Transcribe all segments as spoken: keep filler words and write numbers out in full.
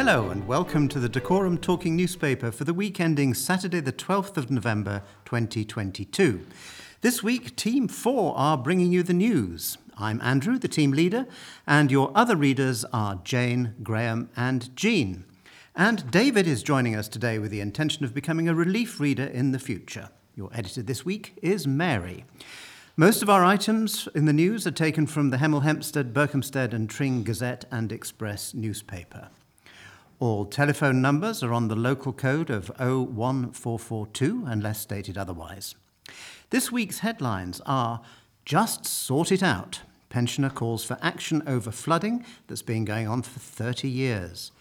Hello and welcome to the Dacorum Talking Newspaper for the week ending Saturday the twelfth of November twenty twenty-two. This week, Team four are bringing you the news. I'm Andrew, the team leader, and your other readers are Jane, Graham and Jean. And David is joining us today with the intention of becoming a relief reader in the future. Your editor this week is Mary. Most of our items in the news are taken from the Hemel Hempstead, Berkhamsted and Tring Gazette and Express newspaper. All telephone numbers are on the local code of oh one four four two, unless stated otherwise. This week's headlines are Just Sort It Out. Pensioner calls for action over flooding that's been going on for thirty years.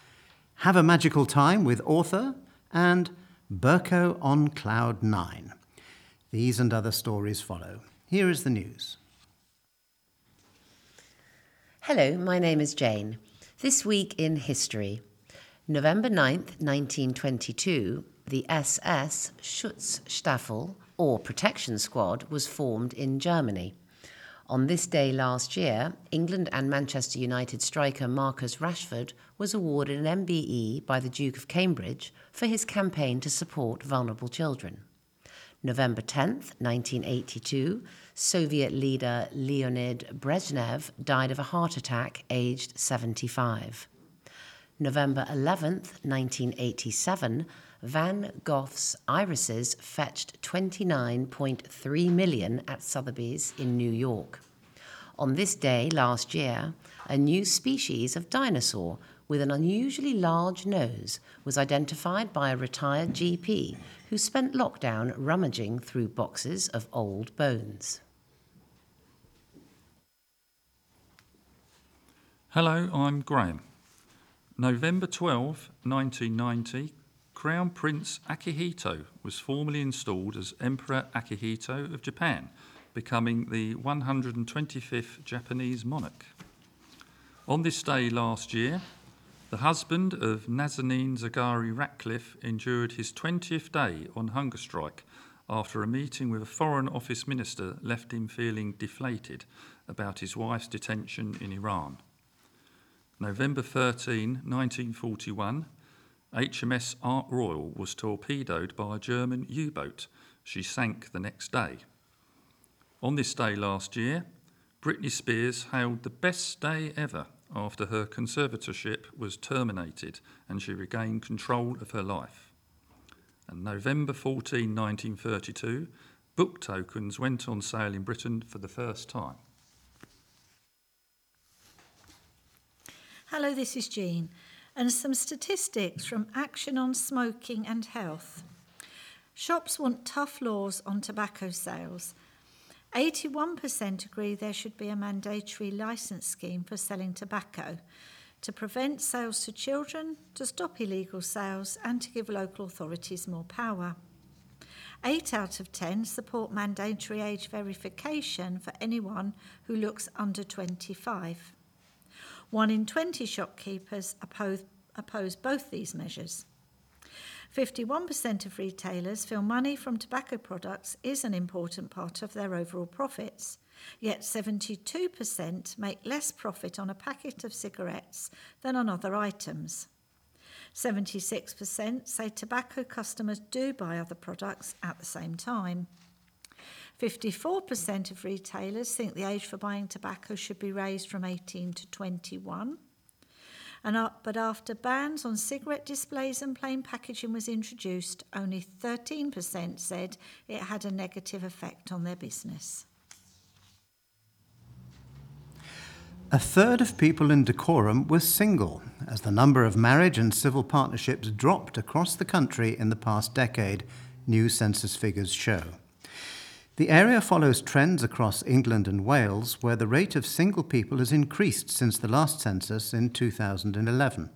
Have a Magical Time with Author and Burko on Cloud Nine. These and other stories follow. Here is the news. Hello, my name is Jane. This week in history, November ninth, nineteen twenty-two, the S S Schutzstaffel, or Protection Squad, was formed in Germany. On this day last year, England and Manchester United striker Marcus Rashford was awarded an M B E by the Duke of Cambridge for his campaign to support vulnerable children. November tenth, nineteen eighty-two, Soviet leader Leonid Brezhnev died of a heart attack aged seventy-five. November eleventh, nineteen eighty-seven, Van Gogh's irises fetched twenty-nine point three million dollars at Sotheby's in New York. On this day last year, a new species of dinosaur with an unusually large nose was identified by a retired G P who spent lockdown rummaging through boxes of old bones. Hello, I'm Graham. November twelfth, nineteen ninety, Crown Prince Akihito was formally installed as Emperor Akihito of Japan, becoming the one hundred twenty-fifth Japanese monarch. On this day last year, the husband of Nazanin Zaghari Ratcliffe endured his twentieth day on hunger strike after a meeting with a Foreign Office minister left him feeling deflated about his wife's detention in Iran. November thirteenth, nineteen forty-one, H M S Ark Royal was torpedoed by a German U-boat. She sank the next day. On this day last year, Britney Spears hailed the best day ever after her conservatorship was terminated and she regained control of her life. And November fourteenth, nineteen thirty-two, book tokens went on sale in Britain for the first time. Hello, this is Jean, and some statistics from Action on Smoking and Health. Shops want tough laws on tobacco sales. eighty-one percent agree there should be a mandatory licence scheme for selling tobacco to prevent sales to children, to stop illegal sales and to give local authorities more power. eight out of ten support mandatory age verification for anyone who looks under twenty-five. one in twenty shopkeepers oppose, oppose both these measures. fifty-one percent of retailers feel money from tobacco products is an important part of their overall profits, yet seventy-two percent make less profit on a packet of cigarettes than on other items. seventy-six percent say tobacco customers do buy other products at the same time. fifty-four percent of retailers think the age for buying tobacco should be raised from eighteen to twenty-one. And up, but after bans on cigarette displays and plain packaging was introduced, only thirteen percent said it had a negative effect on their business. A third of people in Dacorum were single, as the number of marriage and civil partnerships dropped across the country in the past decade, new census figures show. The area follows trends across England and Wales, where the rate of single people has increased since the last census in two thousand eleven.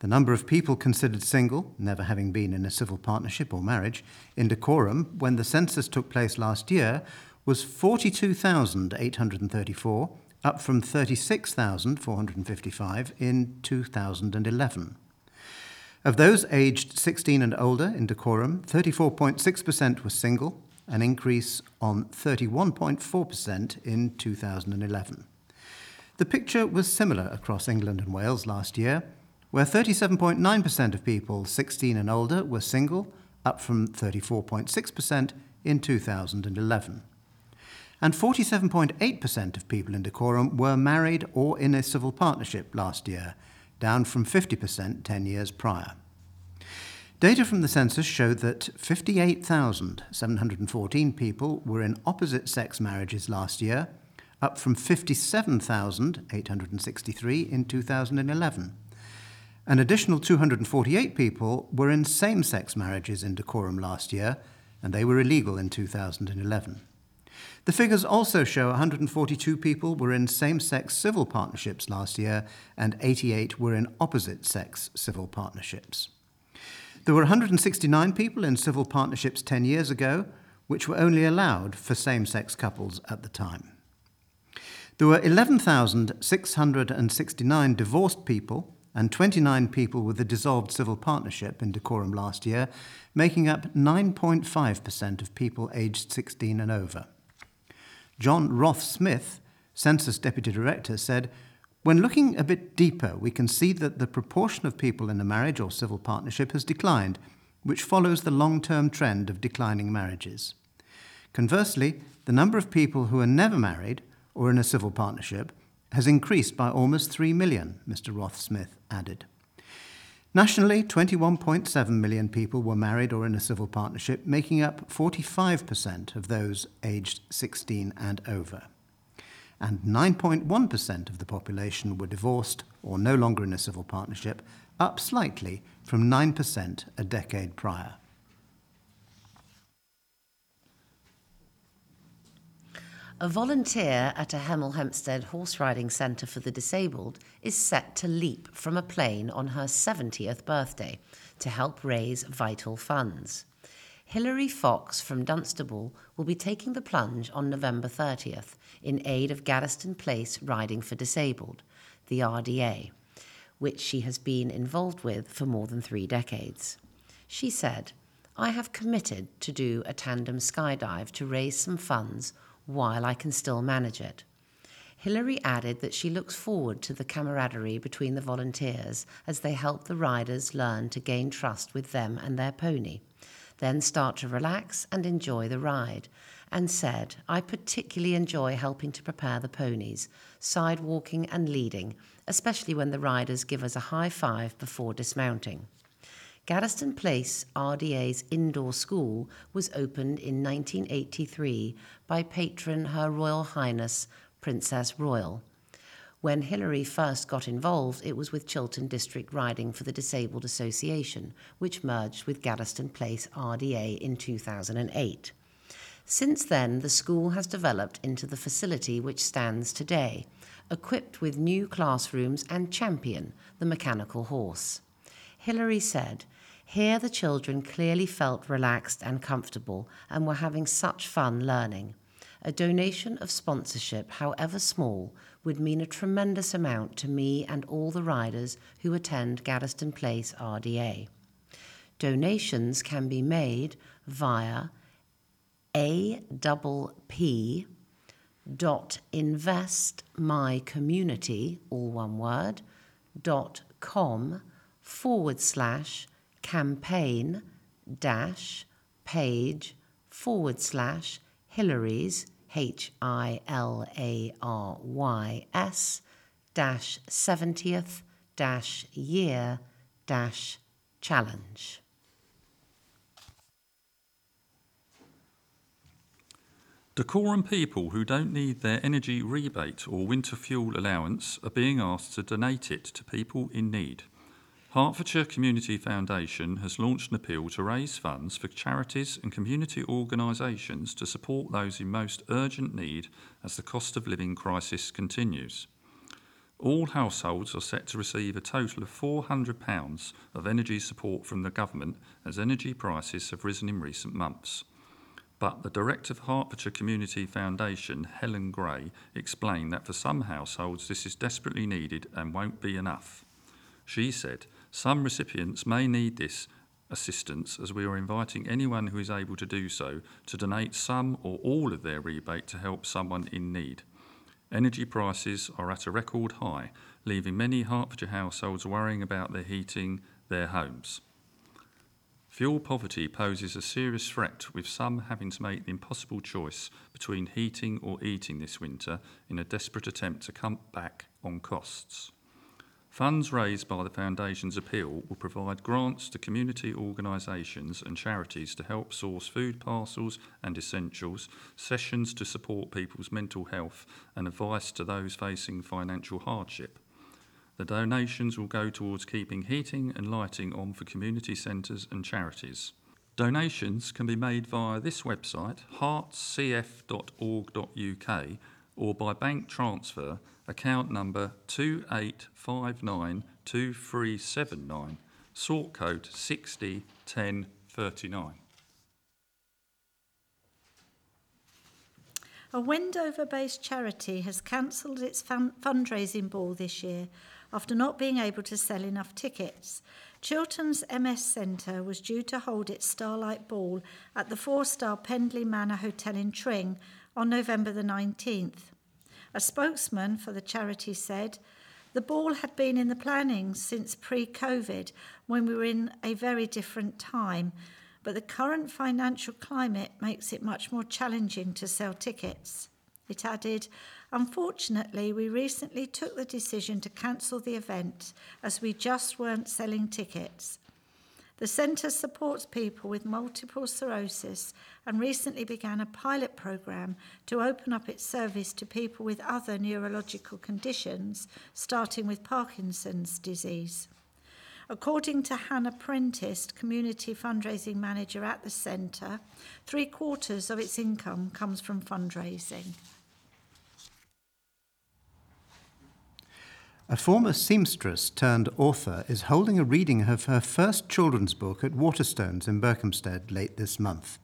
The number of people considered single, never having been in a civil partnership or marriage, in Dacorum, when the census took place last year, was forty-two thousand eight hundred thirty-four, up from thirty-six thousand four hundred fifty-five in two thousand eleven. Of those aged sixteen and older in Dacorum, thirty-four point six percent were single, an increase on thirty-one point four percent in two thousand eleven. The picture was similar across England and Wales last year, where thirty-seven point nine percent of people sixteen and older were single, up from thirty-four point six percent in two thousand eleven. And forty-seven point eight percent of people in Dacorum were married or in a civil partnership last year, down from fifty percent ten years prior. Data from the census showed that fifty-eight thousand seven hundred fourteen people were in opposite-sex marriages last year, up from fifty-seven thousand eight hundred sixty-three in two thousand eleven. An additional two hundred forty-eight people were in same-sex marriages in Dacorum last year, and they were illegal in two thousand eleven. The figures also show one hundred forty-two people were in same-sex civil partnerships last year, and eighty-eight were in opposite-sex civil partnerships. There were one hundred sixty-nine people in civil partnerships ten years ago, which were only allowed for same-sex couples at the time. There were eleven thousand six hundred sixty-nine divorced people and twenty-nine people with a dissolved civil partnership in Dacorum last year, making up nine point five percent of people aged sixteen and over. John Roth-Smith, Census Deputy Director, said, "When looking a bit deeper, we can see that the proportion of people in a marriage or civil partnership has declined, which follows the long-term trend of declining marriages. Conversely, the number of people who are never married or in a civil partnership has increased by almost three million, Mister Roth-Smith added. Nationally, twenty-one point seven million people were married or in a civil partnership, making up forty-five percent of those aged sixteen and over. And nine point one percent of the population were divorced or no longer in a civil partnership, up slightly from nine percent a decade prior." A volunteer at a Hemel Hempstead horse riding centre for the disabled is set to leap from a plane on her seventieth birthday to help raise vital funds. Hilary Fox from Dunstable will be taking the plunge on November thirtieth in aid of Gaddesden Place Riding for Disabled, the R D A, which she has been involved with for more than three decades. She said, "I have committed to do a tandem skydive to raise some funds while I can still manage it." Hilary added that she looks forward to the camaraderie between the volunteers as they help the riders learn to gain trust with them and their pony, then start to relax and enjoy the ride, and said, "I particularly enjoy helping to prepare the ponies, sidewalking and leading, especially when the riders give us a high five before dismounting." Gaddesden Place R D A's indoor school was opened in nineteen eighty-three by patron Her Royal Highness Princess Royal. When Hilary first got involved, it was with Chiltern District Riding for the Disabled Association, which merged with Gaddesden Place R D A in two thousand eight. Since then, the school has developed into the facility which stands today, equipped with new classrooms and Champion, the mechanical horse. Hilary said, "Here the children clearly felt relaxed and comfortable and were having such fun learning. A donation of sponsorship, however small, would mean a tremendous amount to me and all the riders who attend Gaddesden Place R D A. Donations can be made via a p p dot invest my community, all one word, dot com, forward slash campaign dash page forward slash Hilary's H I L A R Y S dash seventieth dash year dash challenge." Dacorum people who don't need their energy rebate or winter fuel allowance are being asked to donate it to people in need. Hertfordshire Community Foundation has launched an appeal to raise funds for charities and community organisations to support those in most urgent need as the cost of living crisis continues. All households are set to receive a total of four hundred pounds of energy support from the government as energy prices have risen in recent months. But the director of Hertfordshire Community Foundation, Helen Gray, explained that for some households this is desperately needed and won't be enough. She said, "Some recipients may need this assistance as we are inviting anyone who is able to do so to donate some or all of their rebate to help someone in need. Energy prices are at a record high, leaving many Hertfordshire households worrying about their heating their homes. Fuel poverty poses a serious threat, with some having to make the impossible choice between heating or eating this winter in a desperate attempt to cut back on costs. Funds raised by the Foundation's appeal will provide grants to community organisations and charities to help source food parcels and essentials, sessions to support people's mental health and advice to those facing financial hardship. The donations will go towards keeping heating and lighting on for community centres and charities. Donations can be made via this website, hearts c f dot org dot u k, or by bank transfer, account number two eight five nine two three seven nine, sort code six zero one zero three nine. A Wendover-based charity has cancelled its fun- fundraising ball this year after not being able to sell enough tickets. Chilterns M S Centre was due to hold its Starlight Ball at the four-star Pendley Manor Hotel in Tring on November the nineteenth. A spokesman for the charity said, "The ball had been in the planning since pre-COVID, when we were in a very different time, but the current financial climate makes it much more challenging to sell tickets." It added, "Unfortunately, we recently took the decision to cancel the event as we just weren't selling tickets. The centre supports people with multiple sclerosis and recently began a pilot programme to open up its service to people with other neurological conditions, starting with Parkinson's disease." According to Hannah Prentice, community fundraising manager at the centre, three quarters of its income comes from fundraising. A former seamstress turned author is holding a reading of her first children's book at Waterstones in Berkhamsted late this month.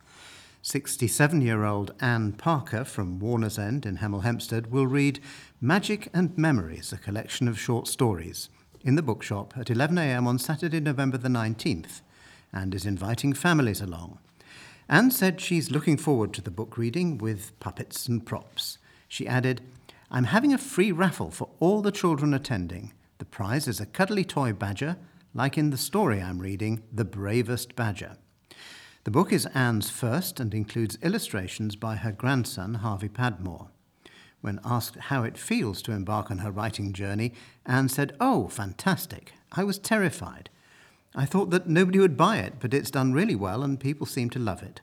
sixty-seven-year-old Anne Parker from Warner's End in Hemel Hempstead will read Magic and Memories, a collection of short stories, in the bookshop at eleven a.m. on Saturday, November the nineteenth, and is inviting families along. Anne said she's looking forward to the book reading with puppets and props. She added, "I'm having a free raffle for all the children attending. The prize is a cuddly toy badger, like in the story I'm reading, The Bravest Badger." The book is Anne's first and includes illustrations by her grandson, Harvey Padmore. When asked how it feels to embark on her writing journey, Anne said, "Oh, fantastic. I was terrified. I thought that nobody would buy it, but it's done really well and people seem to love it."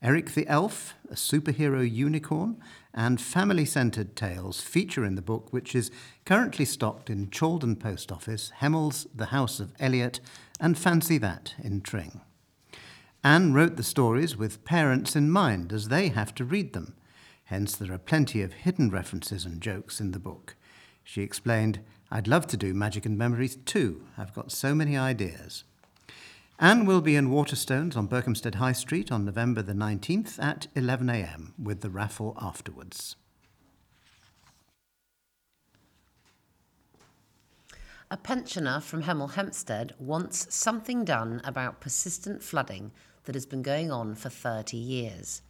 Eric the Elf, a superhero unicorn, and family-centred tales feature in the book, which is currently stocked in Chaldon Post Office, Hemel's The House of Elliot, and Fancy That in Tring. Anne wrote the stories with parents in mind, as they have to read them. Hence, there are plenty of hidden references and jokes in the book. She explained, "I'd love to do Magic and Memories too. I've got so many ideas." Anne will be in Waterstones on Berkhamsted High Street on November the nineteenth at eleven a.m. with the raffle afterwards. A pensioner from Hemel Hempstead wants something done about persistent flooding that has been going on for thirty years.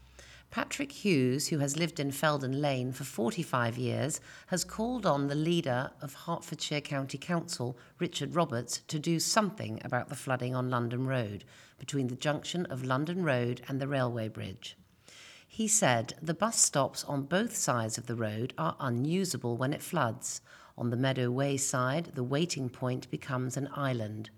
Patrick Hughes, who has lived in Feldon Lane for forty-five years, has called on the leader of Hertfordshire County Council, Richard Roberts, to do something about the flooding on London Road, between the junction of London Road and the railway bridge. He said the bus stops on both sides of the road are unusable when it floods. On the Meadow Way side, the waiting point becomes an island.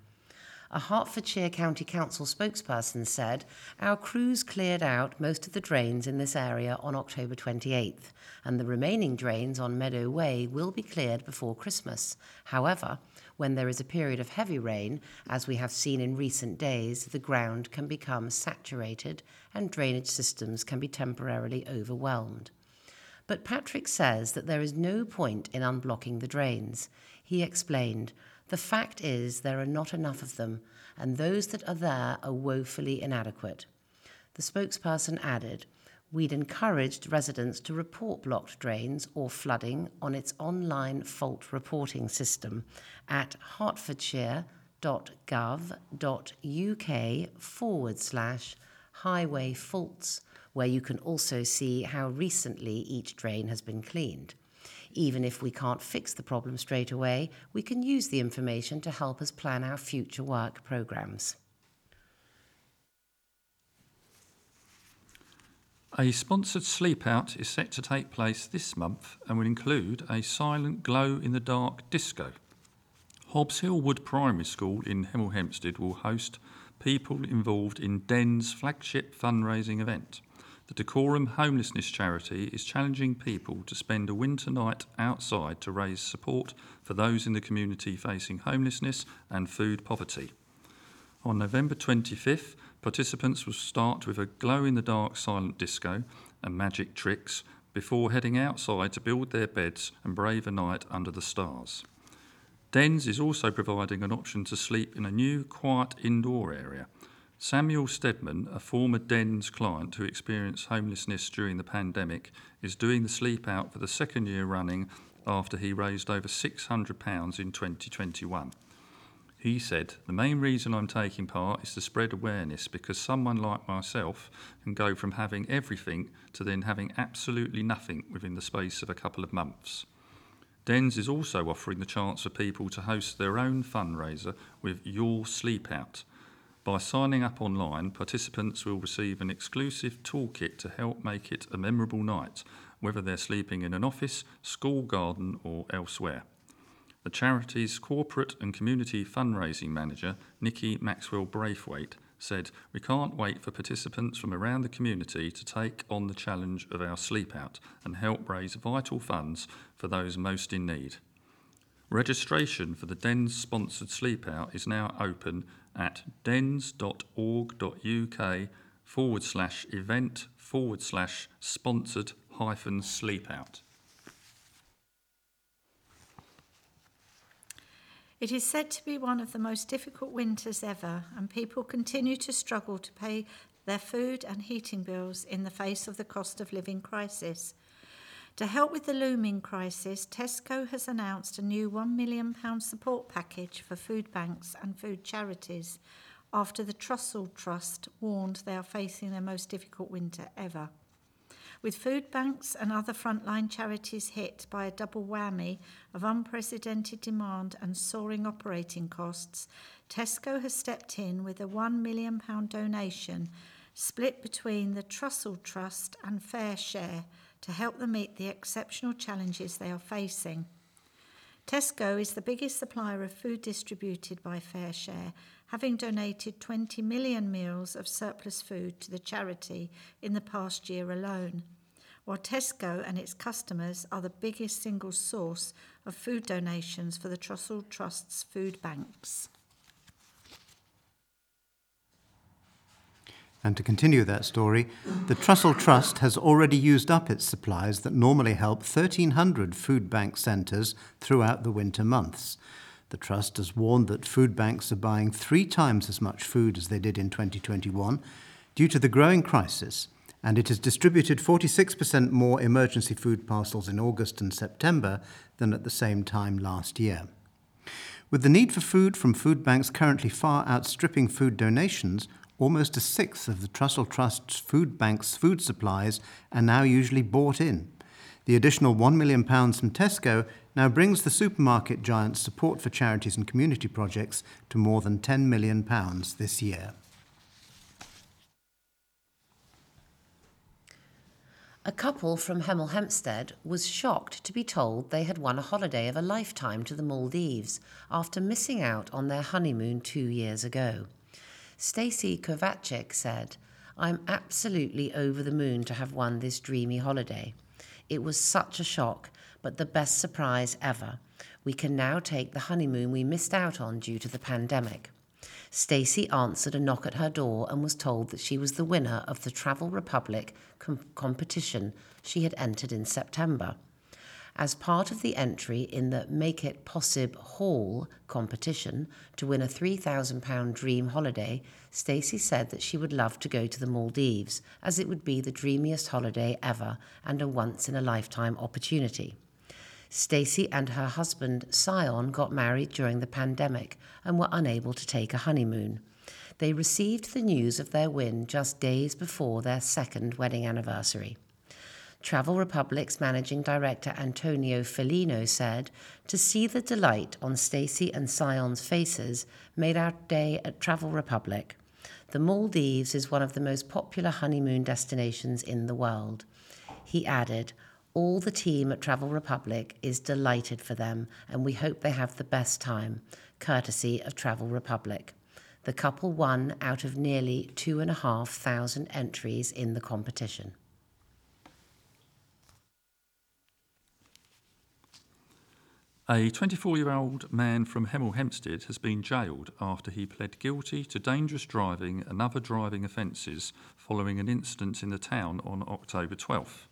A Hertfordshire County Council spokesperson said, "Our crews cleared out most of the drains in this area on October twenty-eighth, and the remaining drains on Meadow Way will be cleared before Christmas. However, when there is a period of heavy rain, as we have seen in recent days, the ground can become saturated and drainage systems can be temporarily overwhelmed." But Patrick says that there is no point in unblocking the drains. He explained, "The fact is there are not enough of them, and those that are there are woefully inadequate." The spokesperson added, "We'd encouraged residents to report blocked drains or flooding on its online fault reporting system at Hertfordshire.gov.uk forward slash highway faults, where you can also see how recently each drain has been cleaned. Even if we can't fix the problem straight away, we can use the information to help us plan our future work programmes. A sponsored sleepout is set to take place this month and will include a silent glow-in-the-dark disco. Hobbs Hill Wood Primary School in Hemel Hempstead will host people involved in D E N S flagship fundraising event. The Dacorum Homelessness Charity is challenging people to spend a winter night outside to raise support for those in the community facing homelessness and food poverty. On November twenty-fifth, participants will start with a glow-in-the-dark silent disco and magic tricks before heading outside to build their beds and brave a night under the stars. D E N S is also providing an option to sleep in a new, quiet indoor area. Samuel Stedman, a former D E N S client who experienced homelessness during the pandemic, is doing the sleep out for the second year running after he raised over six hundred pounds in twenty twenty-one. He said, "The main reason I'm taking part is to spread awareness, because someone like myself can go from having everything to then having absolutely nothing within the space of a couple of months." D E N S is also offering the chance for people to host their own fundraiser with Your Sleep Out. By signing up online, participants will receive an exclusive toolkit to help make it a memorable night, whether they're sleeping in an office, school garden or elsewhere. The charity's corporate and community fundraising manager, Nikki Maxwell-Braithwaite, said, "We can't wait for participants from around the community to take on the challenge of our sleep out and help raise vital funds for those most in need." Registration for the D E N S sponsored sleep out is now open at dens.org.uk forward slash event forward slash sponsored hyphen sleep out. It is said to be one of the most difficult winters ever, and people continue to struggle to pay their food and heating bills in the face of the cost of living crisis. To help with the looming crisis, Tesco has announced a new one million pounds support package for food banks and food charities after the Trussell Trust warned they are facing their most difficult winter ever. With food banks and other frontline charities hit by a double whammy of unprecedented demand and soaring operating costs, Tesco has stepped in with a one million pounds donation split between the Trussell Trust and FareShare to help them meet the exceptional challenges they are facing. Tesco is the biggest supplier of food distributed by FareShare, having donated twenty million meals of surplus food to the charity in the past year alone, while Tesco and its customers are the biggest single source of food donations for the Trussell Trust's food banks. And to continue that story, the Trussell Trust has already used up its supplies that normally help one thousand three hundred food bank centres throughout the winter months. The Trust has warned that food banks are buying three times as much food as they did in twenty twenty-one due to the growing crisis, and it has distributed forty-six percent more emergency food parcels in August and September than at the same time last year. With the need for food from food banks currently far outstripping food donations, almost a sixth of the Trussell Trust's food bank's food supplies are now usually bought in. The additional one million pounds from Tesco now brings the supermarket giant's support for charities and community projects to more than ten million pounds this year. A couple from Hemel Hempstead was shocked to be told they had won a holiday of a lifetime to the Maldives after missing out on their honeymoon two years ago. Stacey Kovacic said, "I'm absolutely over the moon to have won this dreamy holiday. It was such a shock, but the best surprise ever. We can now take the honeymoon we missed out on due to the pandemic." Stacey answered a knock at her door and was told that she was the winner of the Travel Republic com- competition she had entered in September. As part of the entry in the Make It Possible Haul competition to win a three thousand pounds dream holiday, Stacey said that she would love to go to the Maldives, as it would be the dreamiest holiday ever and a once-in-a-lifetime opportunity. Stacey and her husband, Sion, got married during the pandemic and were unable to take a honeymoon. They received the news of their win just days before their second wedding anniversary. Travel Republic's managing director Antonio Felino said, "To see the delight on Stacey and Sion's faces made our day at Travel Republic. The Maldives is one of the most popular honeymoon destinations in the world." He added, "All the team at Travel Republic is delighted for them, and we hope they have the best time, courtesy of Travel Republic." The couple won out of nearly two and a half thousand entries in the competition. A twenty-four-year-old man from Hemel Hempstead has been jailed after he pled guilty to dangerous driving and other driving offences following an incident in the town on October twelfth.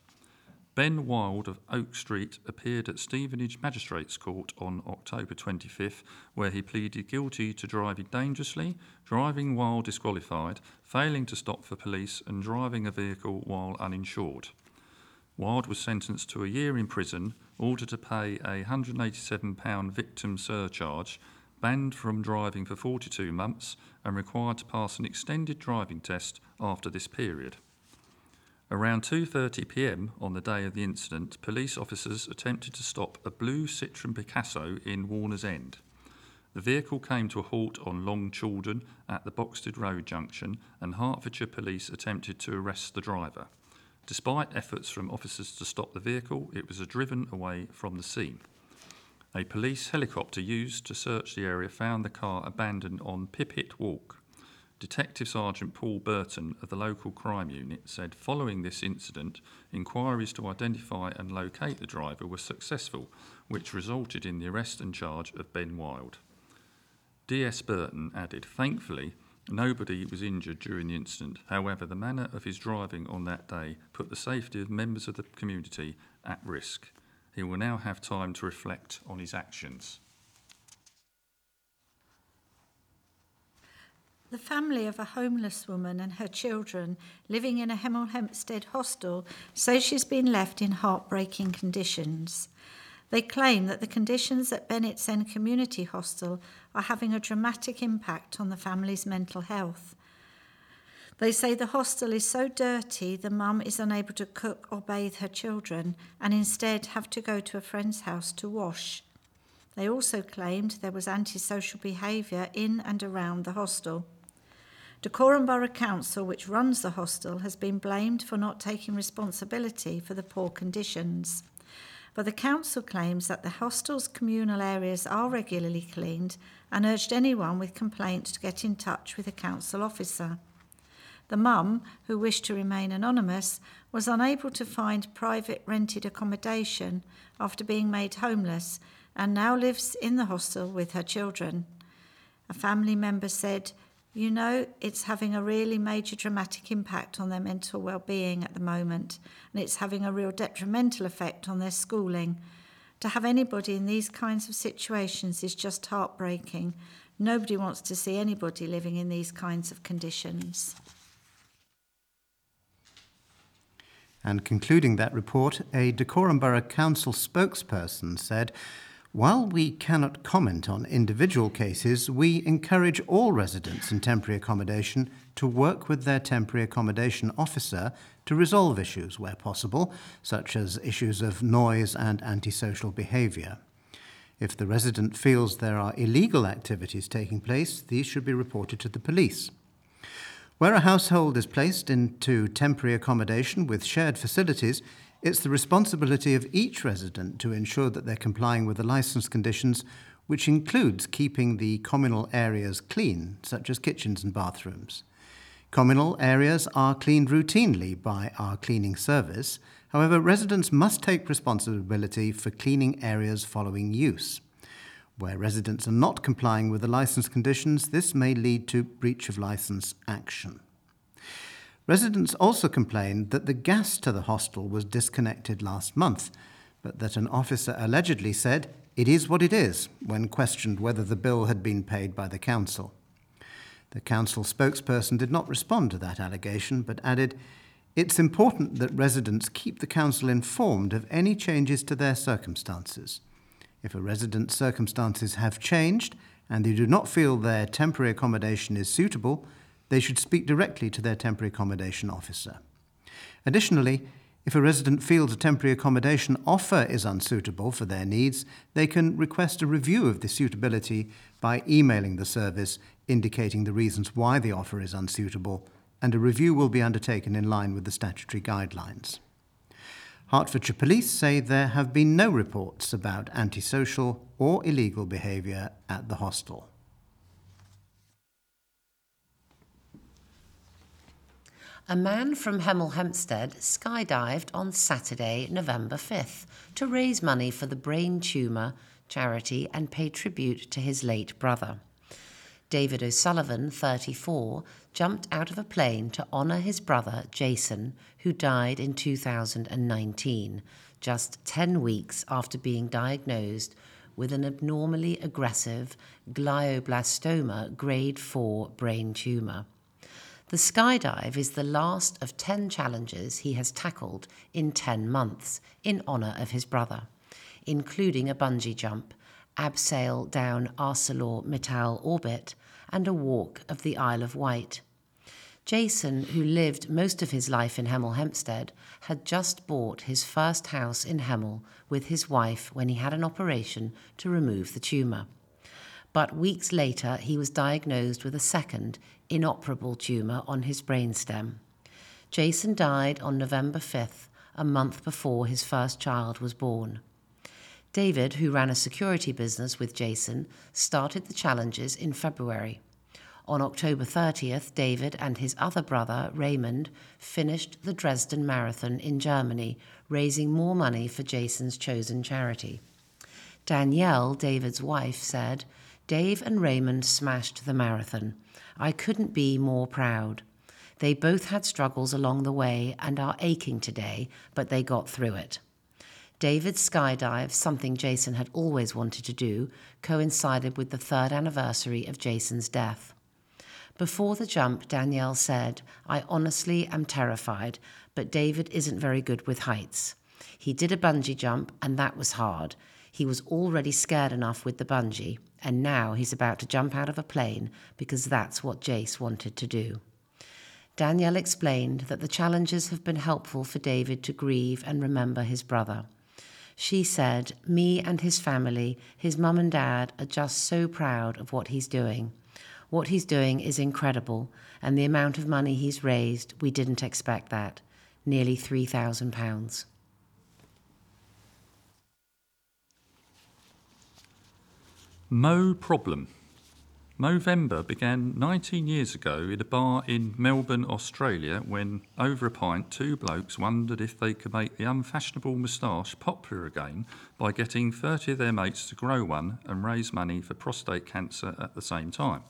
Ben Wilde of Oak Street appeared at Stevenage Magistrates Court on October twenty-fifth, where he pleaded guilty to driving dangerously, driving while disqualified, failing to stop for police and driving a vehicle while uninsured. Wilde was sentenced to a year in prison, ordered to pay a one hundred eighty-seven pounds victim surcharge, banned from driving for forty-two months, and required to pass an extended driving test after this period. Around two thirty p m on the day of the incident, police officers attempted to stop a blue Citroën Picasso in Warner's End. The vehicle came to a halt on Long Chaldon at the Boxted Road junction, and Hertfordshire police attempted to arrest the driver. Despite efforts from officers to stop the vehicle, it was driven away from the scene. A police helicopter used to search the area found the car abandoned on Pipit Walk. Detective Sergeant Paul Burton of the local crime unit said following this incident, inquiries to identify and locate the driver were successful, which resulted in the arrest and charge of Ben Wilde. D S Burton added, "Thankfully, nobody was injured during the incident. However, the manner of his driving on that day put the safety of members of the community at risk. He will now have time to reflect on his actions." The family of a homeless woman and her children living in a Hemel Hempstead hostel say she's been left in heartbreaking conditions. They claim that the conditions at Bennett's End Community Hostel are having a dramatic impact on the family's mental health. They say the hostel is so dirty the mum is unable to cook or bathe her children and instead have to go to a friend's house to wash. They also claimed there was antisocial behaviour in and around the hostel. Dacorum Borough Council, which runs the hostel, has been blamed for not taking responsibility for the poor conditions. But the council claims that the hostel's communal areas are regularly cleaned and urged anyone with complaints to get in touch with a council officer. The mum, who wished to remain anonymous, was unable to find private rented accommodation after being made homeless and now lives in the hostel with her children. A family member said, "You know, it's having a really major dramatic impact on their mental well-being at the moment, and it's having a real detrimental effect on their schooling. To have anybody in these kinds of situations is just heartbreaking. Nobody wants to see anybody living in these kinds of conditions." And concluding that report, a Dacorum Borough Council spokesperson said, "While we cannot comment on individual cases, we encourage all residents in temporary accommodation to work with their temporary accommodation officer to resolve issues where possible, such as issues of noise and antisocial behaviour. If the resident feels there are illegal activities taking place, these should be reported to the police. Where a household is placed into temporary accommodation with shared facilities, it's the responsibility of each resident to ensure that they're complying with the licence conditions, which includes keeping the communal areas clean, such as kitchens and bathrooms. Communal areas are cleaned routinely by our cleaning service. However, residents must take responsibility for cleaning areas following use. Where residents are not complying with the licence conditions, this may lead to breach of licence action. Residents also complained that the gas to the hostel was disconnected last month, but that an officer allegedly said, "It is what it is," when questioned whether the bill had been paid by the council. The council spokesperson did not respond to that allegation, but added, "It's important that residents keep the council informed of any changes to their circumstances. If a resident's circumstances have changed and they do not feel their temporary accommodation is suitable, they should speak directly to their temporary accommodation officer. Additionally, If a resident feels a temporary accommodation offer is unsuitable for their needs, they can request a review of the suitability by emailing the service, indicating the reasons why the offer is unsuitable, and a review will be undertaken in line with the statutory guidelines. Hertfordshire Police say there have been no reports about antisocial or illegal behaviour at the hostel. A man from Hemel Hempstead skydived on Saturday, November fifth, to raise money for the brain tumour charity and pay tribute to his late brother. David O'Sullivan, thirty-four, jumped out of a plane to honour his brother, Jason, who died in two thousand nineteen, just ten weeks after being diagnosed with an abnormally aggressive glioblastoma grade four brain tumour. The skydive is the last of ten challenges he has tackled in ten months in honour of his brother, including a bungee jump, abseil down ArcelorMittal orbit, and a walk of the Isle of Wight. Jason, who lived most of his life in Hemel Hempstead, had just bought his first house in Hemel with his wife when he had an operation to remove the tumour. But weeks later, he was diagnosed with a second, inoperable tumour on his brainstem. Jason died on November fifth, a month before his first child was born. David, who ran a security business with Jason, started the challenges in February. On October thirtieth, David and his other brother, Raymond, finished the Dresden Marathon in Germany, raising more money for Jason's chosen charity. Danielle, David's wife, said, "Dave and Raymond smashed the marathon. I couldn't be more proud. They both had struggles along the way and are aching today, but they got through it." David's skydive, something Jason had always wanted to do, coincided with the third anniversary of Jason's death. Before the jump, Danielle said, "I honestly am terrified, but David isn't very good with heights. He did a bungee jump, and that was hard. He was already scared enough with the bungee, and now he's about to jump out of a plane because that's what Jace wanted to do." Danielle explained that the challenges have been helpful for David to grieve and remember his brother. She said, "Me and his family, his mum and dad, are just so proud of what he's doing. What he's doing is incredible, and the amount of money he's raised, we didn't expect that. Nearly three thousand pounds. Mo Problem. Movember began nineteen years ago in a bar in Melbourne, Australia, when, over a pint, two blokes wondered if they could make the unfashionable moustache popular again by getting thirty of their mates to grow one and raise money for prostate cancer at the same time.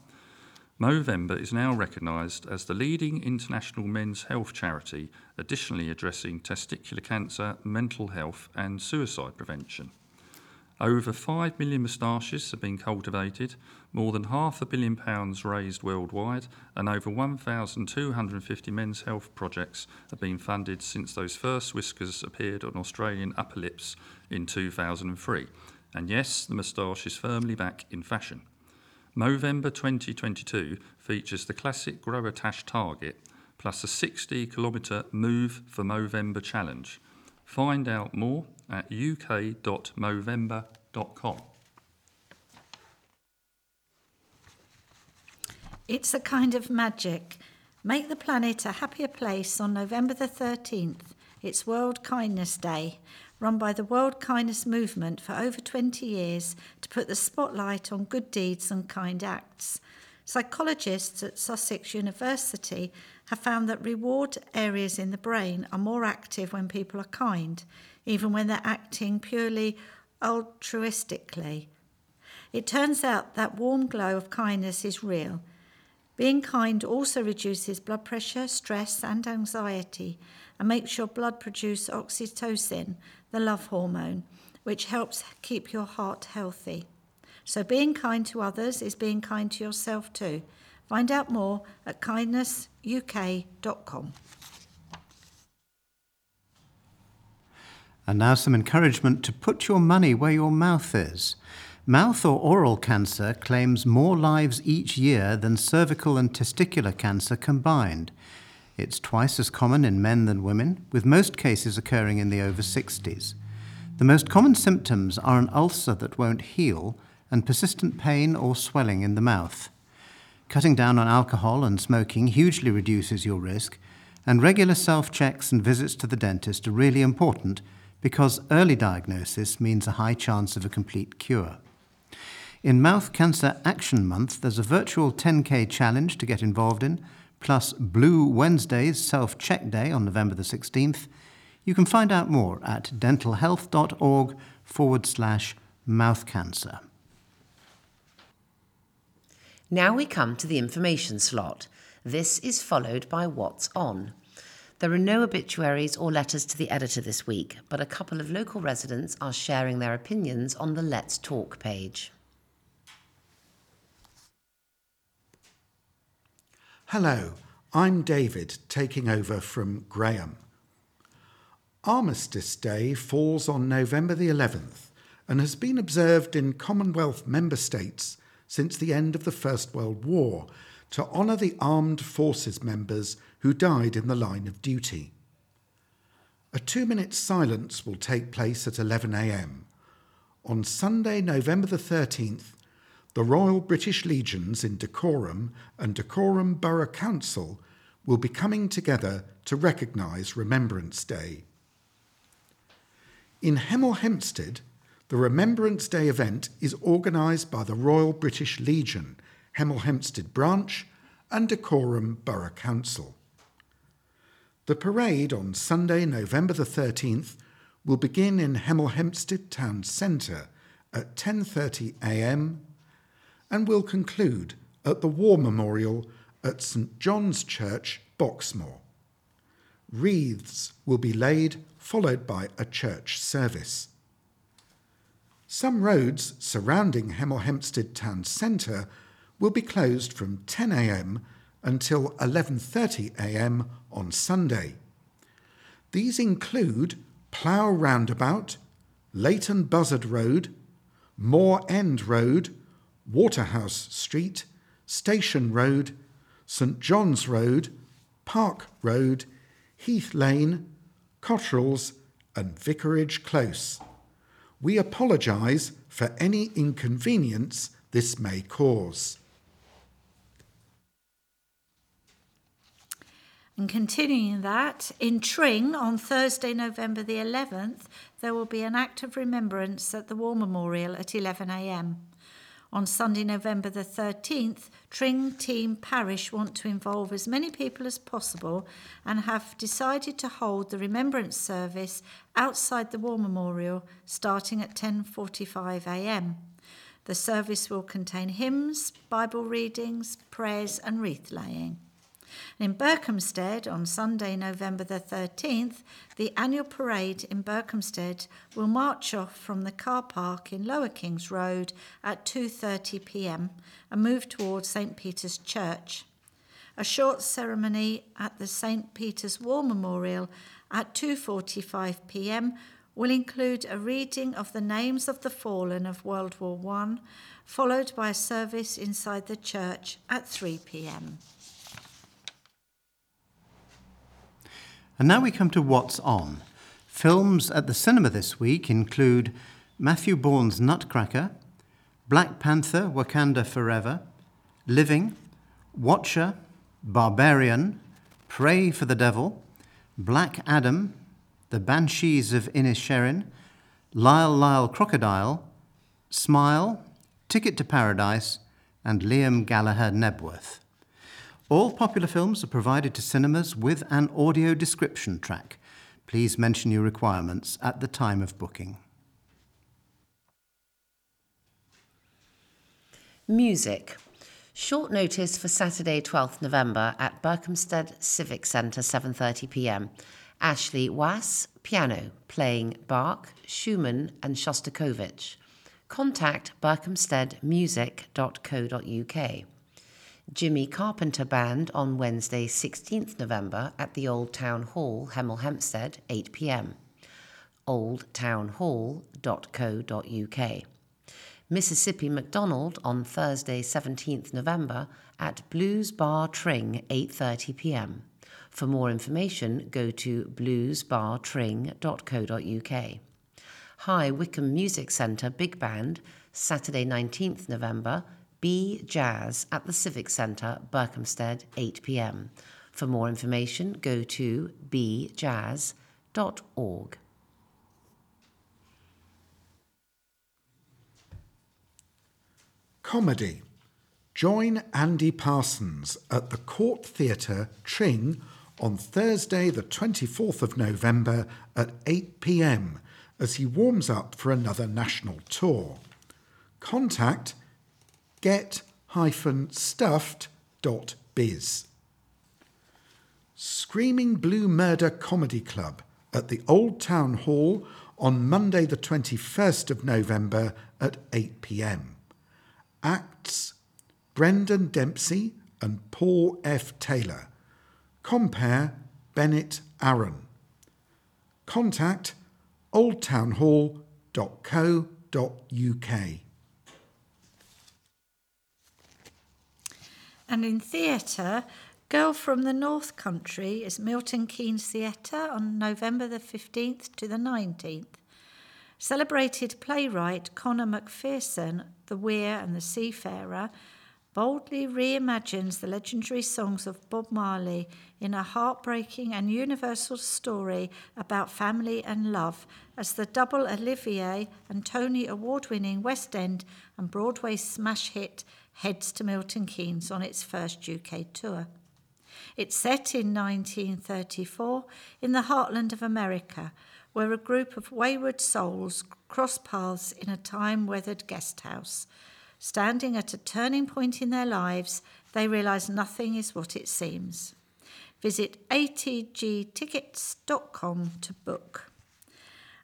Movember is now recognised as the leading international men's health charity, additionally addressing testicular cancer, mental health and suicide prevention. Over five million moustaches have been cultivated, more than half a billion pounds raised worldwide, and over one thousand two hundred fifty men's health projects have been funded since those first whiskers appeared on Australian upper lips in two thousand three. And yes, the moustache is firmly back in fashion. Movember twenty twenty-two features the classic grower tash target, plus a sixty kilometre Move for Movember challenge. Find out more at u k dot movember dot com. It's a kind of magic. Make the planet a happier place on November the thirteenth. It's World Kindness Day, run by the World Kindness Movement for over twenty years to put the spotlight on good deeds and kind acts. Psychologists at Sussex University have found that reward areas in the brain are more active when people are kind, even when they're acting purely altruistically. It turns out that warm glow of kindness is real. Being kind also reduces blood pressure, stress and anxiety, and makes your blood produce oxytocin, the love hormone, which helps keep your heart healthy. So being kind to others is being kind to yourself too. Find out more at kindness u k dot com. And now some encouragement to put your money where your mouth is. Mouth or oral cancer claims more lives each year than cervical and testicular cancer combined. It's twice as common in men than women, with most cases occurring in the over sixties. The most common symptoms are an ulcer that won't heal and persistent pain or swelling in the mouth. Cutting down on alcohol and smoking hugely reduces your risk, and regular self-checks and visits to the dentist are really important because early diagnosis means a high chance of a complete cure. In Mouth Cancer Action Month, there's a virtual ten K challenge to get involved in, plus Blue Wednesday's Self-Check Day on November the sixteenth. You can find out more at dentalhealth.org forward slash mouth cancer. Now we come to the information slot. This is followed by What's On. There are no obituaries or letters to the editor this week, but a couple of local residents are sharing their opinions on the Let's Talk page. Hello, I'm David, taking over from Graham. Armistice Day falls on November the eleventh and has been observed in Commonwealth member states since the end of the First World War to honour the armed forces members who died in the line of duty. A two-minute silence will take place at eleven a.m. On Sunday, November the thirteenth, the Royal British Legions in Dacorum and Dacorum Borough Council will be coming together to recognise Remembrance Day. In Hemel Hempstead, the Remembrance Day event is organised by the Royal British Legion, Hemel Hempstead Branch and Dacorum Borough Council. The parade on Sunday, November the thirteenth, will begin in Hemel Hempstead Town Centre at ten thirty a.m. and will conclude at the War Memorial at St John's Church, Boxmoor. Wreaths will be laid, followed by a church service. Some roads surrounding Hemel Hempstead Town Centre will be closed from ten a.m. until eleven thirty a.m. on Sunday. These include Plough Roundabout, Leighton Buzzard Road, Moor End Road, Waterhouse Street, Station Road, St John's Road, Park Road, Heath Lane, Cotterells and Vicarage Close. We apologise for any inconvenience this may cause. And continuing that, in Tring on Thursday, November the eleventh, there will be an act of remembrance at the War Memorial at eleven a.m. On Sunday, November the thirteenth, Tring Team Parish want to involve as many people as possible and have decided to hold the remembrance service outside the War Memorial starting at ten forty-five a.m. The service will contain hymns, Bible readings, prayers and wreath laying. In Berkhamsted, on Sunday, November the thirteenth, the annual parade in Berkhamsted will march off from the car park in Lower Kings Road at two thirty p.m. and move towards St Peter's Church. A short ceremony at the St Peter's War Memorial at two forty-five p.m. will include a reading of the names of the fallen of World War One, followed by a service inside the church at three p.m. And now we come to What's On. Films at the cinema this week include Matthew Bourne's Nutcracker, Black Panther, Wakanda Forever, Living, Watcher, Barbarian, Pray for the Devil, Black Adam, The Banshees of Inisherin, Lyle Lyle Crocodile, Smile, Ticket to Paradise, and Liam Gallagher Nebworth. All popular films are provided to cinemas with an audio description track. Please mention your requirements at the time of booking. Music. Short notice for Saturday, twelfth November at Berkhamsted Civic Centre, seven thirty p.m. Ashley Wass, piano, playing Bach, Schumann and Shostakovich. Contact berkhamsted music dot co dot uk. Jimmy Carpenter Band on Wednesday, sixteenth November at the Old Town Hall, Hemel Hempstead, eight p.m. old town hall dot co dot uk. Mississippi McDonald on Thursday, seventeenth November at Blues Bar Tring, eight thirty p.m. For more information, go to blues bar tring dot co dot uk. High Wycombe Music Centre Big Band, Saturday nineteenth of November, B Jazz at the Civic Centre, Berkhamsted, eight p m. For more information, go to b jazz dot org. Comedy. Join Andy Parsons at the Court Theatre, Tring, on Thursday the twenty-fourth of November at eight p m as he warms up for another national tour. Contact get dash stuffed dot biz. Screaming Blue Murder Comedy Club at the Old Town Hall on Monday the twenty-first of November at eight p m. Acts Brendan Dempsey and Paul F. Taylor. Compare Bennett Aaron. Contact old town hall dot co dot uk. And in theatre, Girl from the North Country is Milton Keynes Theatre on November the fifteenth to the nineteenth. Celebrated playwright Conor McPherson, The Weir and the Seafarer, boldly reimagines the legendary songs of Bob Marley in a heartbreaking and universal story about family and love as the double Olivier and Tony Award-winning West End and Broadway smash hit heads to Milton Keynes on its first U K tour. It's set in nineteen thirty-four in the heartland of America, where a group of wayward souls cross paths in a time-weathered guest house. Standing at a turning point in their lives, they realise nothing is what it seems. Visit a t g tickets dot com to book.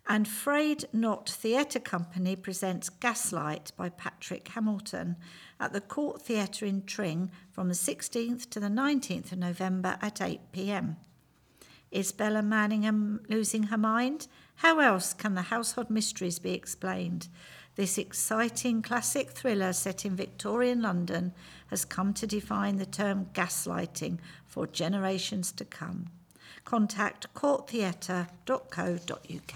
And Fraid Not Theatre Company presents Gaslight by Patrick Hamilton at the Court Theatre in Tring from the sixteenth to the nineteenth of November at eight p m. Is Bella Manningham losing her mind? How else can the household mysteries be explained? This exciting classic thriller set in Victorian London has come to define the term gaslighting for generations to come. Contact court theatre dot co dot uk.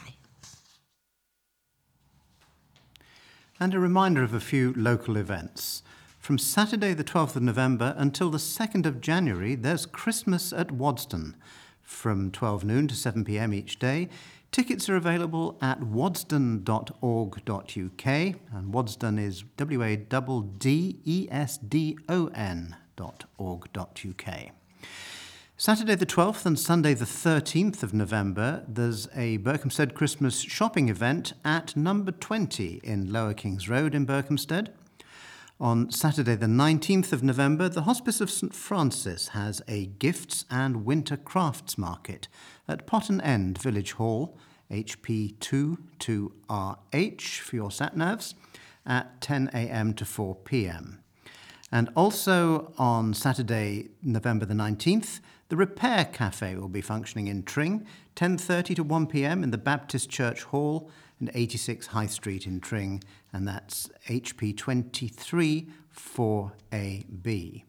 And a reminder of a few local events. From Saturday the twelfth of November until the second of January, there's Christmas at Wadston. From twelve noon to seven p m each day, tickets are available at wadsden dot org dot uk, and Wadsden is w a d d e s d o n dot org dot uk. Saturday the twelfth and Sunday the thirteenth of November, there's a Berkhamsted Christmas shopping event at number twenty in Lower Kings Road in Berkhamsted. On Saturday the nineteenth of November, the Hospice of St Francis has a gifts and winter crafts market at Potton End Village Hall, H P two two R H for your satnavs, at ten a m to four p m. And also on Saturday, November the nineteenth, the Repair Cafe will be functioning in Tring, ten thirty to one p m in the Baptist Church Hall and eighty-six High Street in Tring, and that's H P twenty-three four A B.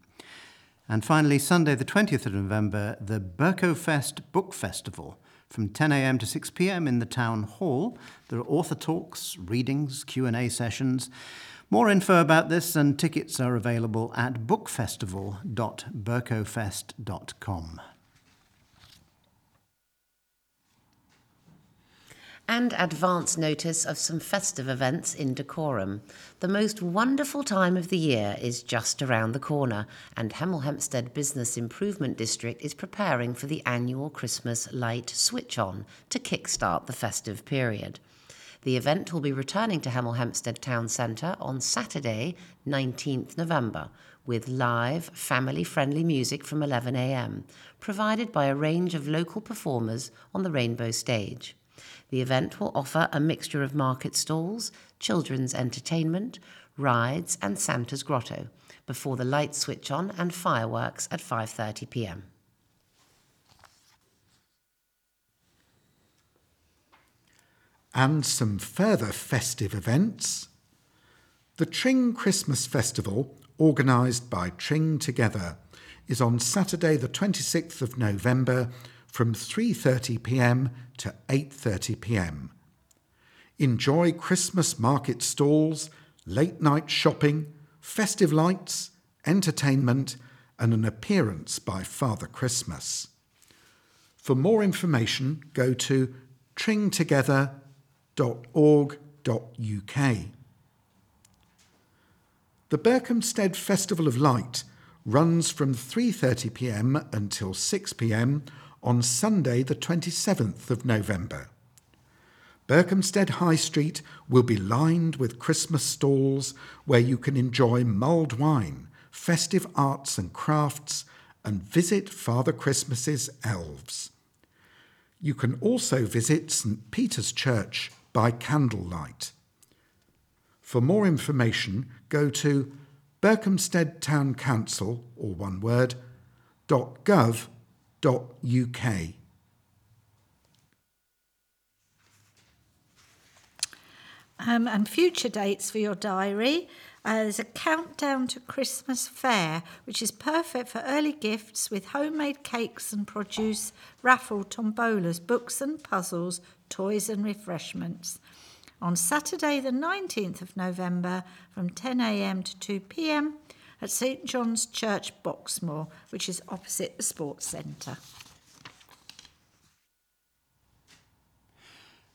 And finally, Sunday the twentieth of November, the Berko Fest Book Festival, from ten a m to six p m in the Town Hall. There are author talks, readings, Q and A sessions. More info about this and tickets are available at book festival dot berko fest dot com. And advance notice of some festive events in Dacorum. The most wonderful time of the year is just around the corner, and Hemel Hempstead Business Improvement District is preparing for the annual Christmas light switch-on to kickstart the festive period. The event will be returning to Hemel Hempstead Town Centre on Saturday, nineteenth of November, with live, family-friendly music from eleven a m, provided by a range of local performers on the Rainbow Stage. The event will offer a mixture of market stalls, children's entertainment, rides and Santa's Grotto before the lights switch on and fireworks at five thirty p m. And some further festive events. The Tring Christmas Festival, organised by Tring Together, is on Saturday the twenty-sixth of November from three thirty p m to eight thirty p m. Enjoy Christmas market stalls, late night shopping, festive lights, entertainment and an appearance by Father Christmas. For more information, go to tring together dot org dot u k. The Berkhamsted Festival of Light runs from three thirty p m until six p m on Sunday the twenty-seventh of November. Berkhamsted High Street will be lined with Christmas stalls where you can enjoy mulled wine, festive arts and crafts, and visit Father Christmas's elves. You can also visit St Peter's Church by candlelight. For more information, go to Berkhamsted Town Council, or one word, dot gov dot u k. Um, and future dates for your diary. Uh, there's a countdown to Christmas fair, which is perfect for early gifts with homemade cakes and produce, raffle, tombolas, books and puzzles, toys and refreshments. On Saturday the nineteenth of November from ten a m to two p m at St John's Church, Boxmoor, which is opposite the Sports Centre.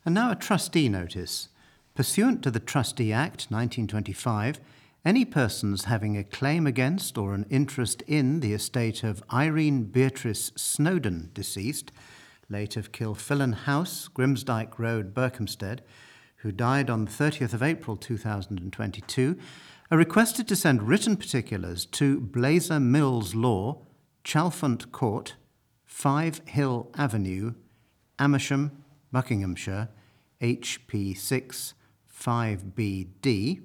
And now a trustee notice. Pursuant to the Trustee Act nineteen twenty-five, any persons having a claim against or an interest in the estate of Irene Beatrice Snowden, deceased, late of Kilfillan House, Grimsdyke Road, Berkhamsted, who died on the thirtieth of April two thousand twenty-two, are requested to send written particulars to Blazer Mills Law, Chalfont Court, Five Hill Avenue, Amersham, Buckinghamshire, H P six five B D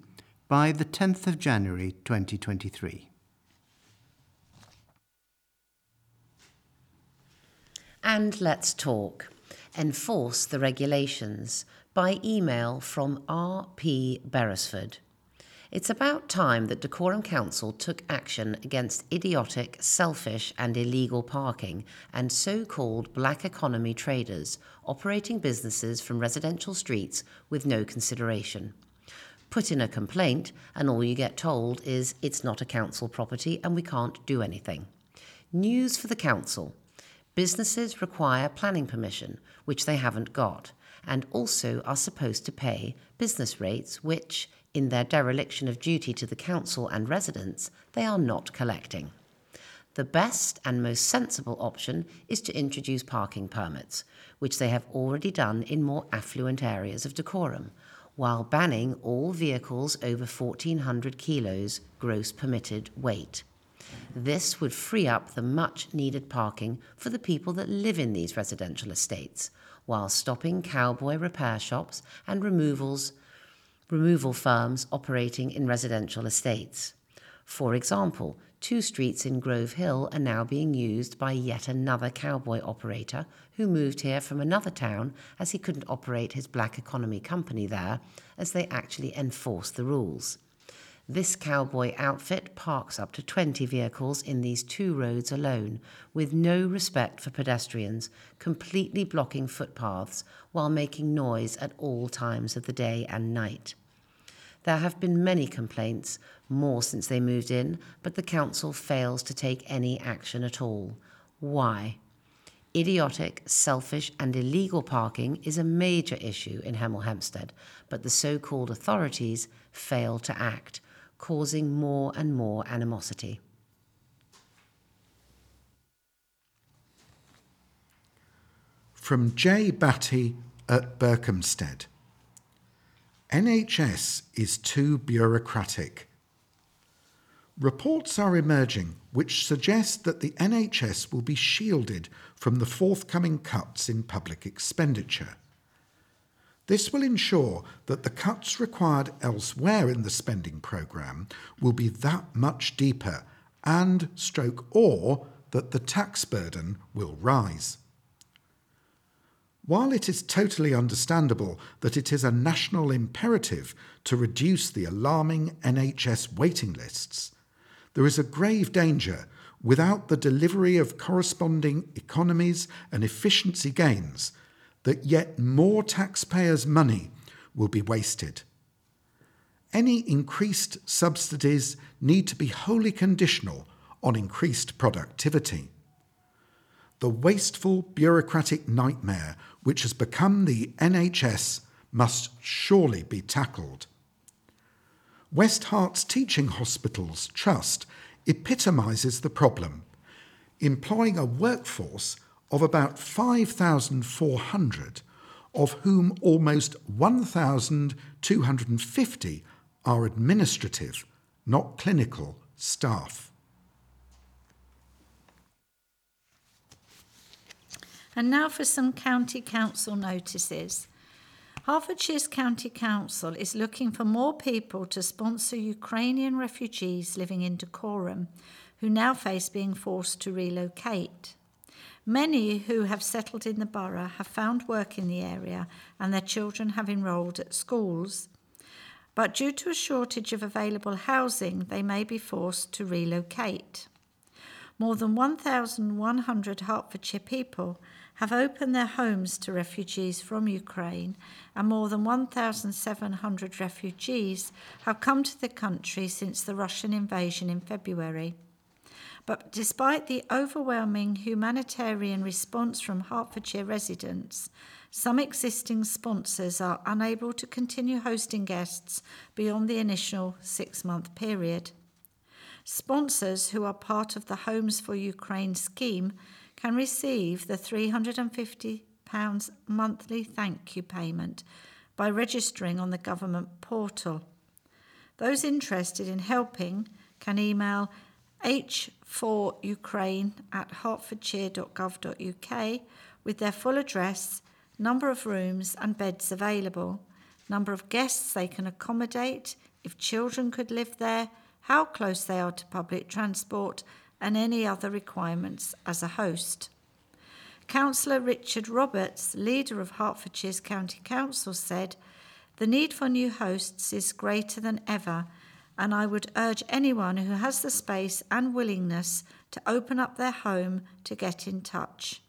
by the tenth of January twenty twenty-three. And let's talk. Enforce the regulations by email from R P Beresford. It's about time that Dacorum Council took action against idiotic, selfish and illegal parking and so-called black economy traders operating businesses from residential streets with no consideration. Put in a complaint and all you get told is it's not a council property and we can't do anything. News for the council. Businesses require planning permission, which they haven't got, and also are supposed to pay business rates which, in their dereliction of duty to the council and residents, they are not collecting. The best and most sensible option is to introduce parking permits, which they have already done in more affluent areas of Dacorum, while banning all vehicles over fourteen hundred kilos gross permitted weight. This would free up the much-needed parking for the people that live in these residential estates, while stopping cowboy repair shops and removals removal firms operating in residential estates. For example, two streets in Grove Hill are now being used by yet another cowboy operator who moved here from another town as he couldn't operate his black economy company there, as they actually enforce the rules. This cowboy outfit parks up to twenty vehicles in these two roads alone, with no respect for pedestrians, completely blocking footpaths while making noise at all times of the day and night. There have been many complaints, more since they moved in, but the council fails to take any action at all. Why? Idiotic, selfish and illegal parking is a major issue in Hemel Hempstead, but the so-called authorities fail to act, causing more and more animosity. From J Batty at Berkhamsted. N H S is too bureaucratic. Reports are emerging which suggest that the N H S will be shielded from the forthcoming cuts in public expenditure. This will ensure that the cuts required elsewhere in the spending programme will be that much deeper and, stroke or, that the tax burden will rise. While it is totally understandable that it is a national imperative to reduce the alarming N H S waiting lists, there is a grave danger without the delivery of corresponding economies and efficiency gains that yet more taxpayers' money will be wasted. Any increased subsidies need to be wholly conditional on increased productivity. The wasteful bureaucratic nightmare which has become the N H S must surely be tackled. West Hart's Teaching Hospitals Trust epitomises the problem, employing a workforce of about five thousand four hundred, of whom almost one thousand two hundred fifty are administrative, not clinical, staff. And now for some county council notices. Hertfordshire's County Council is looking for more people to sponsor Ukrainian refugees living in Dacorum, who now face being forced to relocate. Many who have settled in the borough have found work in the area and their children have enrolled at schools. But due to a shortage of available housing, they may be forced to relocate. More than one thousand one hundred Hertfordshire people have opened their homes to refugees from Ukraine, and more than one thousand seven hundred refugees have come to the country since the Russian invasion in February. But despite the overwhelming humanitarian response from Hertfordshire residents, some existing sponsors are unable to continue hosting guests beyond the initial six-month period. Sponsors who are part of the Homes for Ukraine scheme can receive the three hundred fifty pounds monthly thank you payment by registering on the government portal. Those interested in helping can email h four ukraine at hertfordshire dot gov dot u k with their full address, number of rooms and beds available, number of guests they can accommodate, if children could live there, how close they are to public transport, and any other requirements as a host. Councillor Richard Roberts, leader of Hertfordshire's County Council, said, "The need for new hosts is greater than ever, and I would urge anyone who has the space and willingness to open up their home to get in touch.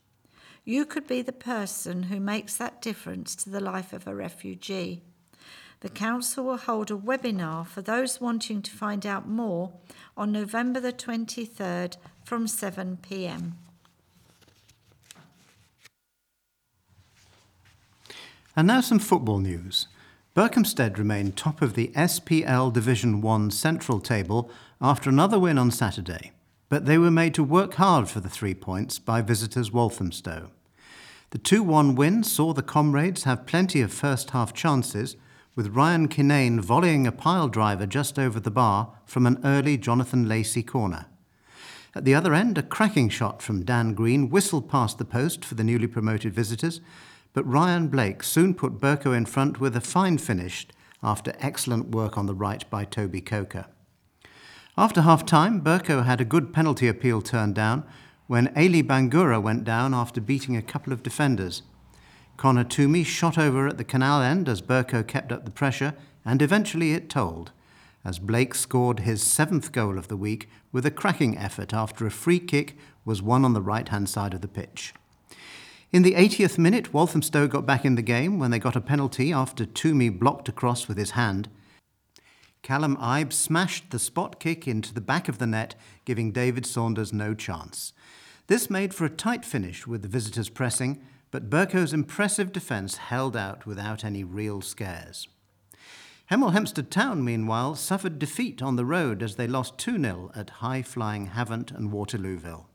You could be the person who makes that difference to the life of a refugee." The council will hold a webinar for those wanting to find out more on November the twenty-third from seven p.m. And now some football news. Berkhamsted remained top of the S P L Division one Central table after another win on Saturday, but they were made to work hard for the three points by visitors Walthamstow. The two one win saw the Comrades have plenty of first-half chances, with Ryan Kinane volleying a pile driver just over the bar from an early Jonathan Lacey corner. At the other end, a cracking shot from Dan Green whistled past the post for the newly promoted visitors, but Ryan Blake soon put Burko in front with a fine finish after excellent work on the right by Toby Coker. After half-time, Burko had a good penalty appeal turned down when Ailey Bangura went down after beating a couple of defenders. Connor Toomey shot over at the canal end as Burko kept up the pressure, and eventually it told, as Blake scored his seventh goal of the week with a cracking effort after a free kick was won on the right-hand side of the pitch. In the eightieth minute, Walthamstow got back in the game when they got a penalty after Toomey blocked a cross with his hand. Callum Ibe smashed the spot kick into the back of the net, giving David Saunders no chance. This made for a tight finish with the visitors pressing, but Burko's impressive defence held out without any real scares. Hemel Hempstead Town, meanwhile, suffered defeat on the road as they lost two nil at high-flying Havant and Waterlooville.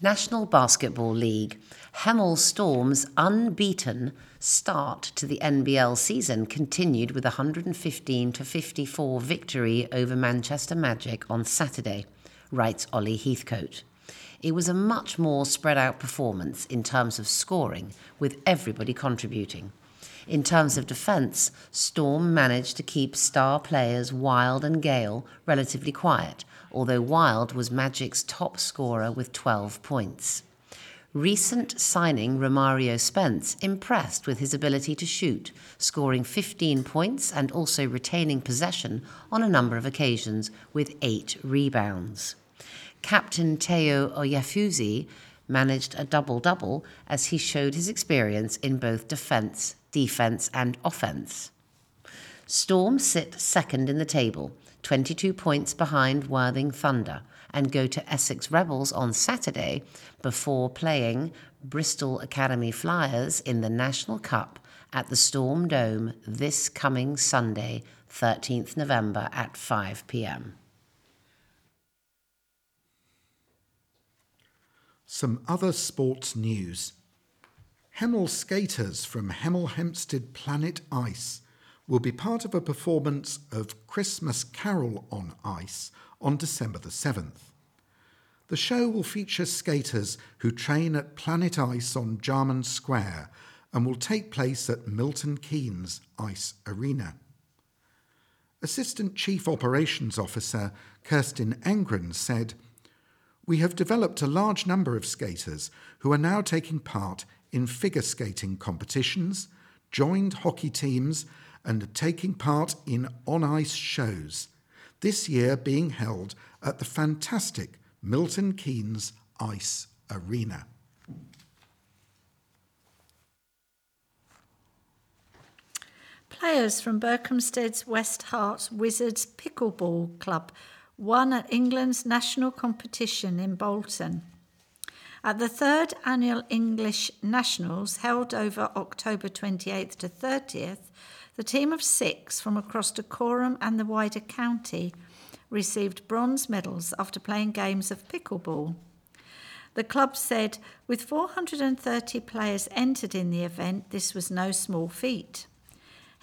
National Basketball League. Hemel Storm's unbeaten start to the N B L season continued with a one fifteen to fifty-four victory over Manchester Magic on Saturday, writes Ollie Heathcote. It was a much more spread-out performance in terms of scoring, with everybody contributing. In terms of defence, Storm managed to keep star players Wild and Gale relatively quiet, although Wild was Magic's top scorer with twelve points. Recent signing Romario Spence impressed with his ability to shoot, scoring fifteen points and also retaining possession on a number of occasions with eight rebounds. Captain Teo Oyafusi managed a double-double as he showed his experience in both defence, defence and offence. Storm sit second in the table, twenty-two points behind Worthing Thunder, and go to Essex Rebels on Saturday before playing Bristol Academy Flyers in the National Cup at the Storm Dome this coming Sunday, thirteenth of November at five p.m. Some other sports news. Hemel skaters from Hemel Hempstead Planet Ice will be part of a performance of Christmas Carol on Ice on December the seventh. The show will feature skaters who train at Planet Ice on Jarman Square and will take place at Milton Keynes Ice Arena. Assistant Chief Operations Officer Kirsten Engren said, "We have developed a large number of skaters who are now taking part in figure skating competitions, joined hockey teams and taking part in on-ice shows, this year being held at the fantastic Milton Keynes Ice Arena." Players from Berkhamsted's West Hart Wizards Pickleball Club won at England's national competition in Bolton. At the third annual English Nationals, held over October twenty-eighth to thirtieth, the team of six from across Dacorum and the wider county received bronze medals after playing games of pickleball. The club said, with four hundred thirty players entered in the event, this was no small feat.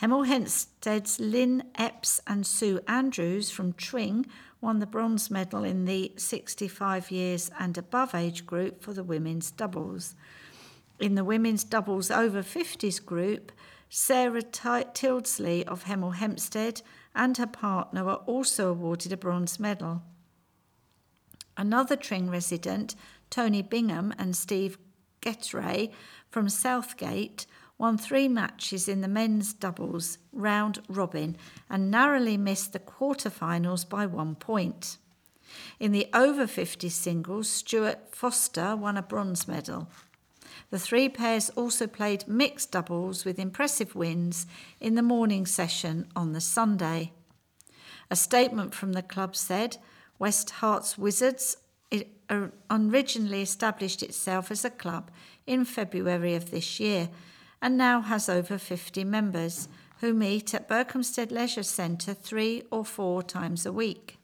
Hemel Hempstead's Lynn Epps and Sue Andrews from Tring won the bronze medal in the sixty-five years and above age group for the women's doubles. In the women's doubles over fifties group, Sarah T- Tildesley of Hemel Hempstead and her partner were also awarded a bronze medal. Another Tring resident, Tony Bingham and Steve Getray from Southgate, won three matches in the men's doubles round robin and narrowly missed the quarterfinals by one point. In the over fifty singles, Stuart Foster won a bronze medal. The three pairs also played mixed doubles with impressive wins in the morning session on the Sunday. A statement from the club said, West Hart's Wizards originally established itself as a club in February of this year and now has over fifty members who meet at Berkhamsted Leisure Centre three or four times a week.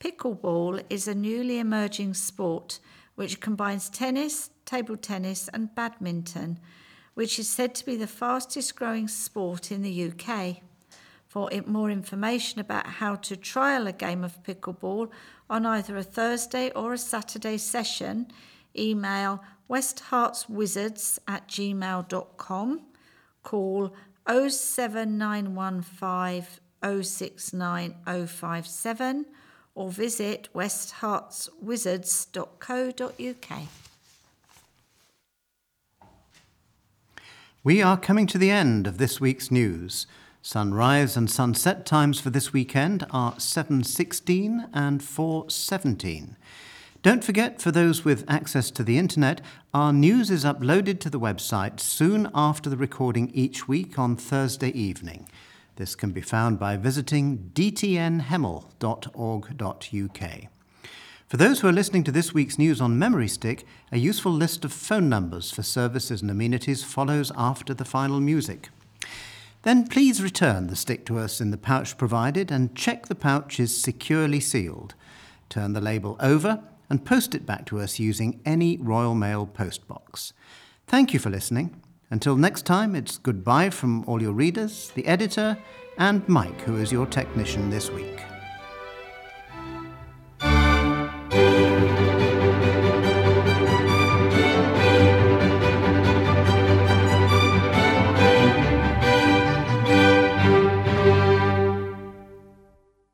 Pickleball is a newly emerging sport which combines tennis, table tennis and badminton, which is said to be the fastest growing sport in the U K. For more information about how to trial a game of pickleball on either a Thursday or a Saturday session, email westhartswizards at gmail dot com, call oh seven nine one five oh six nine oh five seven or visit westhartswizards dot co dot uk. We are coming to the end of this week's news. Sunrise and sunset times for this weekend are seven sixteen and four seventeen. Don't forget, for those with access to the internet, our news is uploaded to the website soon after the recording each week on Thursday evening. This can be found by visiting d t n hemel dot org dot u k. For those who are listening to this week's news on Memory Stick, a useful list of phone numbers for services and amenities follows after the final music. Then please return the stick to us in the pouch provided and check the pouch is securely sealed. Turn the label over and post it back to us using any Royal Mail postbox. Thank you for listening. Until next time, it's goodbye from all your readers, the editor, and Mike, who is your technician this week.